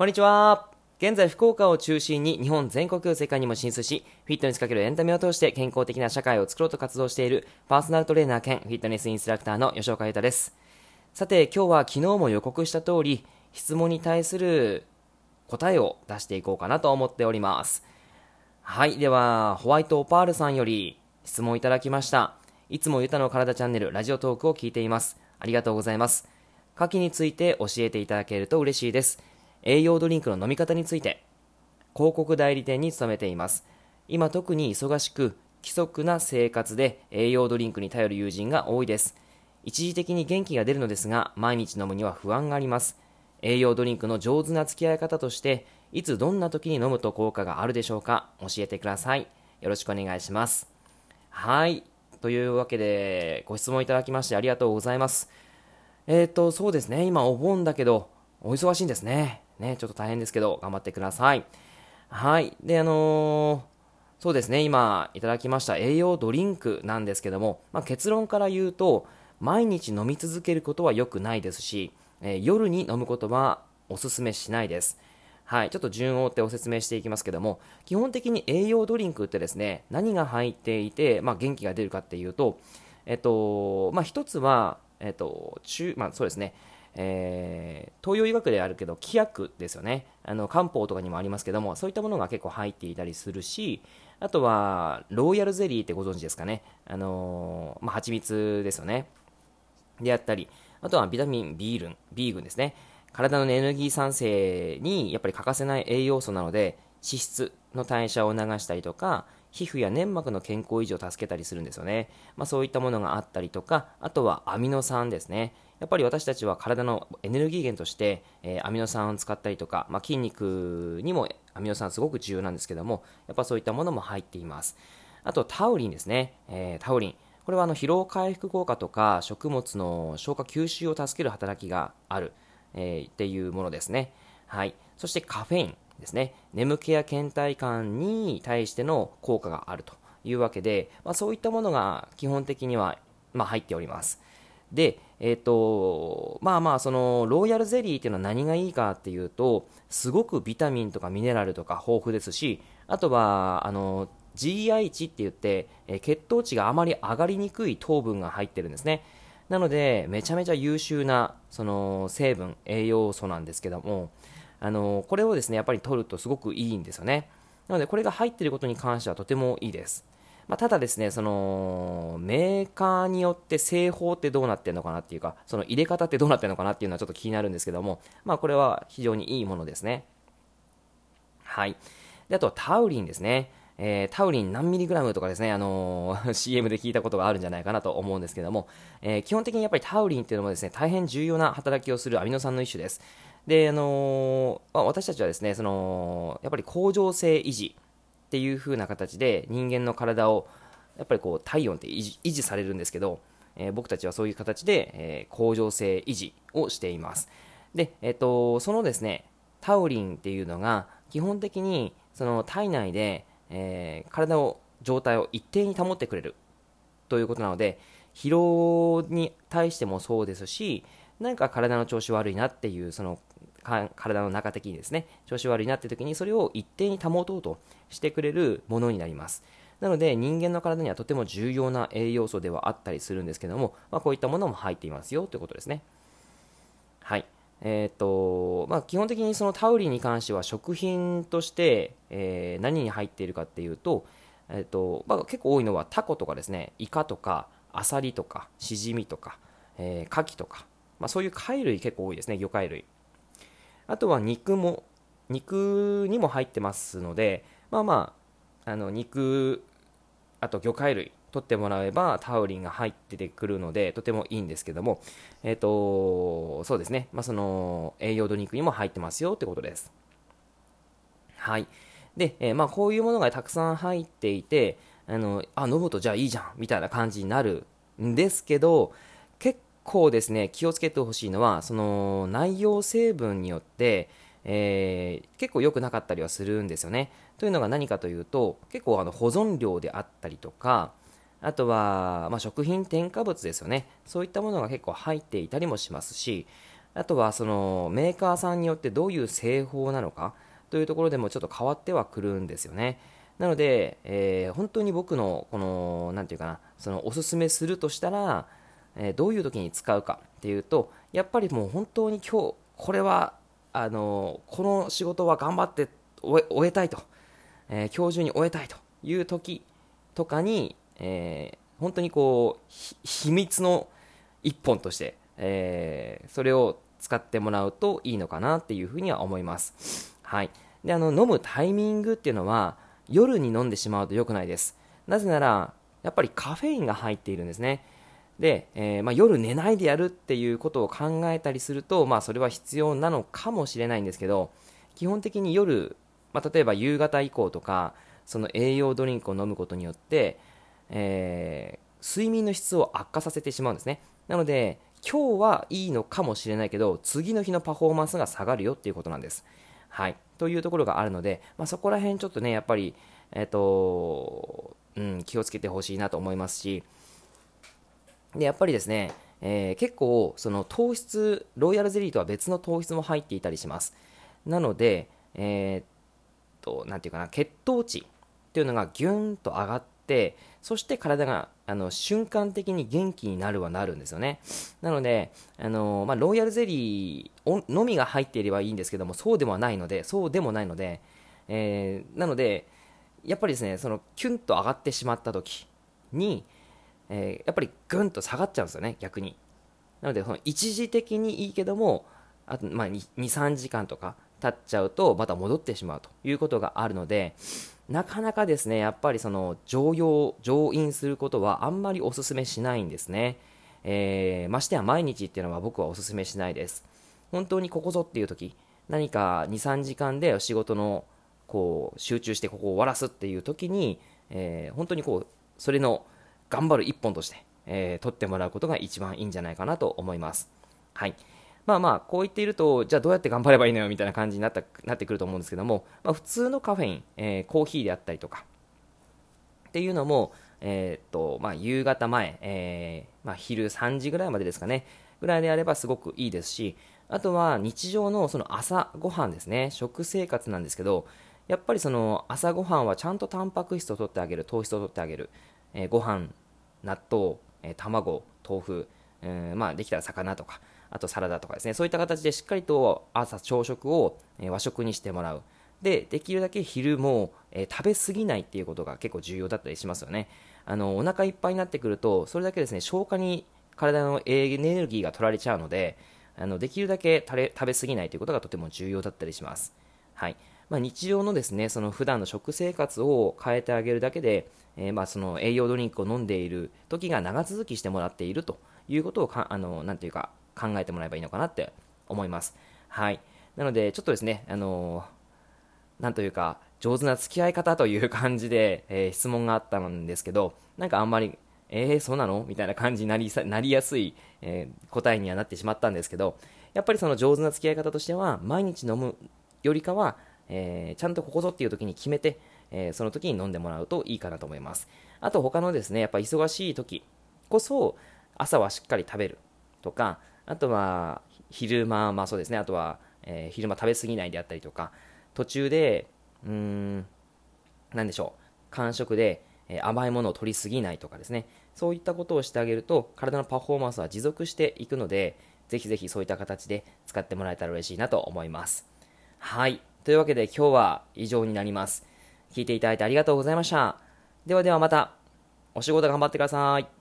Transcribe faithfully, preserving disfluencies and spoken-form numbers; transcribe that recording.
こんにちは。現在福岡を中心に日本全国世界にも進出し、フィットネスかけるエンタメを通して健康的な社会を作ろうと活動しているパーソナルトレーナー兼フィットネスインストラクターの吉岡優太です。さて、今日は昨日も予告した通り、質問に対する答えを出していこうかなと思っております。はい、ではホワイトオパールさんより質問いただきました。いつもゆたの体チャンネルラジオトークを聞いています。ありがとうございます。カキについて教えていただけると嬉しいです。栄養ドリンクの飲み方について、広告代理店に勤めています。今特に忙しく規則な生活で栄養ドリンクに頼る友人が多いです。一時的に元気が出るのですが、毎日飲むには不安があります。栄養ドリンクの上手な付き合い方として、いつどんな時に飲むと効果があるでしょうか？教えてください。よろしくお願いします。はい、というわけでご質問いただきましてありがとうございます。えーとそうですね、今お盆だけどお忙しいんですね。ね、ちょっと大変ですけど頑張ってください。はい。で、あのー、そうですね、今いただきました栄養ドリンクなんですけども、まあ、結論から言うと、毎日飲み続けることは良くないですし、えー、夜に飲むことはおすすめしないです。はい。ちょっと順を追ってお説明していきますけども、基本的に栄養ドリンクってですね、何が入っていて、まあ、元気が出るかっていうと、えっと、まあ、一つは、えっと、中、まあ、そうですね、えー、東洋医学であるけど気薬ですよね。あの漢方とかにもありますけども、そういったものが結構入っていたりするし、あとはロイヤルゼリーってご存知ですかね。あのー、まあ、蜂蜜ですよね。であったり、あとはビタミン B 群、B 群ですね。体のエネルギー産生にやっぱり欠かせない栄養素なので、脂質の代謝を促したりとか、皮膚や粘膜の健康維持を助けたりするんですよね。まあ、そういったものがあったりとか、あとはアミノ酸ですね。やっぱり私たちは体のエネルギー源として、えー、アミノ酸を使ったりとか、まあ、筋肉にもアミノ酸すごく重要なんですけども、やっぱそういったものも入っています。あとタウリンですね。えー、タウリン。これはあの疲労回復効果とか、食物の消化吸収を助ける働きがある、えー、っていうものですね。はい。そしてカフェインですね。眠気や倦怠感に対しての効果があるというわけで、まあ、そういったものが基本的には、まあ、入っております。で、えーとまあまあそのロイヤルゼリーっていうのは何がいいかっていうと、すごくビタミンとかミネラルとか豊富ですし、あとはあの ジーアイ 値って言って、えー、血糖値があまり上がりにくい糖分が入ってるんですね。なのでめちゃめちゃ優秀なその成分栄養素なんですけども、あのこれをですねやっぱり取るとすごくいいんですよね。なのでこれが入っていることに関してはとてもいいです。まあ、ただですね、そのメーカーによって製法ってどうなってるのかなっていうか、その入れ方ってどうなってるのかなっていうのはちょっと気になるんですけども、まあ、これは非常にいいものですね。はい。で、あとタウリンですね。えー、タウリン何ミリグラムとかですね、あのー、シーエム で聞いたことがあるんじゃないかなと思うんですけども、えー、基本的にやっぱりタウリンっていうのもですね、大変重要な働きをするアミノ酸の一種です。で、あのー、私たちはですね、そのやっぱり恒常性維持っていう風な形で人間の体をやっぱりこう体温って維持、維持されるんですけど、えー、僕たちはそういう形で、えー、恒常性維持をしています。で、えっと、そのですね、タウリンっていうのが基本的にその体内でえー、体を状態を一定に保ってくれるということなので、疲労に対してもそうですし、なんか体の調子悪いなっていう、そのか体の中的にですね調子悪いなって時に、それを一定に保とうとしてくれるものになります。なので人間の体にはとても重要な栄養素ではあったりするんですけども、まあ、こういったものも入っていますよということですね。はい。えーとまあ、基本的にそのタウリンに関しては食品として、えー、何に入っているかっていうと、えーとまあ、結構多いのはタコとかですね、イカとかアサリとかシジミとか、えー、カキとか、まあ、そういう貝類結構多いですね。魚介類。あとは肉も肉にも入ってますので、まあまあ、あの肉、あと魚介類取ってもらえばタウリンが入ってくるのでとてもいいんですけども、えーと、そうですね、まあ、その栄養ドリンクにも入ってますよってことです。はい。で、えーまあ、こういうものがたくさん入っていて、あのあ飲むとじゃあいいじゃんみたいな感じになるんですけど、結構ですね気をつけてほしいのは、その内容成分によって、えー、結構良くなかったりはするんですよね。というのが何かというと、結構あの保存量であったりとか、あとは、まあ、食品添加物ですよね。そういったものが結構入っていたりもしますし、あとはそのメーカーさんによってどういう製法なのかというところでもちょっと変わってはくるんですよね。なので、えー、本当に僕のこのなんていうかな、そのおすすめするとしたら、えー、どういう時に使うかっていうと、やっぱりもう本当に今日これはあのこの仕事は頑張って終え、終えたいと、えー、今日中に終えたいという時とかに、えー、本当にこう秘密の一本として、えー、それを使ってもらうといいのかなっていうふうには思います。はい。で、あの飲むタイミングっていうのは夜に飲んでしまうと良くないです。なぜならやっぱりカフェインが入っているんですね。で、えーまあ、夜寝ないでやるっていうことを考えたりすると、まあ、それは必要なのかもしれないんですけど、基本的に夜、まあ、例えば夕方以降とかその栄養ドリンクを飲むことによって、えー、睡眠の質を悪化させてしまうんですね。なので今日はいいのかもしれないけど次の日のパフォーマンスが下がるよっていうことなんです。はい、というところがあるので、まあ、そこら辺ちょっとねやっぱり、えーとうん、気をつけてほしいなと思いますし、でやっぱりですね、えー、結構その糖質、ロイヤルゼリーとは別の糖質も入っていたりします。なので、えー、っとなんていうかな、血糖値っていうのがギュンと上がって、そして体があの瞬間的に元気になるはなるんですよね。なので、あのーまあ、ロイヤルゼリーのみが入っていればいいんですけども、そうでもないので、そうでもないので、えー、なのでやっぱりですね、そのキュンと上がってしまった時に、えー、やっぱりグンと下がっちゃうんですよね、逆に。なのでその一時的にいいけども、あとまあ にさんじかんとか経っちゃうとまた戻ってしまうということがあるので、なかなかですね、やっぱりその常用常飲することはあんまりおすすめしないんですね。えー、ましてや毎日っていうのは僕はおすすめしないです。本当にここぞっていう時、何か にさんじかんで仕事のこう集中してここを終わらすっていう時に、えー、本当にこうそれの頑張る一本として、えー、取ってもらうことが一番いいんじゃないかなと思います。はい。まあまあ、こう言っていると、じゃあどうやって頑張ればいいのよみたいな感じになった、なってくると思うんですけども、まあ、普通のカフェイン、えー、コーヒーであったりとかっていうのも、えーっとまあ、夕方前、えーまあ、昼さんじぐらいまでですかね、ぐらいであればすごくいいですし、あとは日常のその朝ごはんですね、食生活なんですけど、やっぱりその朝ごはんはちゃんとタンパク質を取ってあげる、糖質を取ってあげる、えー、ご飯、納豆、えー、卵、豆腐、えーまあ、できたら魚とか、あとサラダとかですね、そういった形でしっかりと朝朝食を和食にしてもらう。で、できるだけ昼も、えー、食べ過ぎないっていうことが結構重要だったりしますよね。あのお腹いっぱいになってくると、それだけですね、消化に体のエネルギーが取られちゃうので、あのできるだけ食べ、食べ過ぎないということがとても重要だったりします。はい。まあ、日常のですね、その普段の食生活を変えてあげるだけで、えー、まあその栄養ドリンクを飲んでいる時が長続きしてもらっているということをか、あのなんていうか考えてもらえばいいのかなって思います。はい。なのでちょっとですね、あのー、なんというか上手な付き合い方という感じで、えー、質問があったんですけど、なんかあんまりえー、そうなのみたいな感じになりさ、なりやすい、えー、答えにはなってしまったんですけど、やっぱりその上手な付き合い方としては、毎日飲むよりかは、えー、ちゃんとここぞっていう時に決めて、えー、その時に飲んでもらうといいかなと思います。あと他のですね、やっぱ忙しい時こそ朝はしっかり食べるとか、あとは昼間、まあそうですね、あとは、えー、昼間食べ過ぎないであったりとか、途中でうーんなんでしょう、間食で、えー、甘いものを取り過ぎないとかですね、そういったことをしてあげると体のパフォーマンスは持続していくので、ぜひぜひそういった形で使ってもらえたら嬉しいなと思います。はい。というわけで今日は以上になります。聞いていただいてありがとうございました。ではではまたお仕事頑張ってください。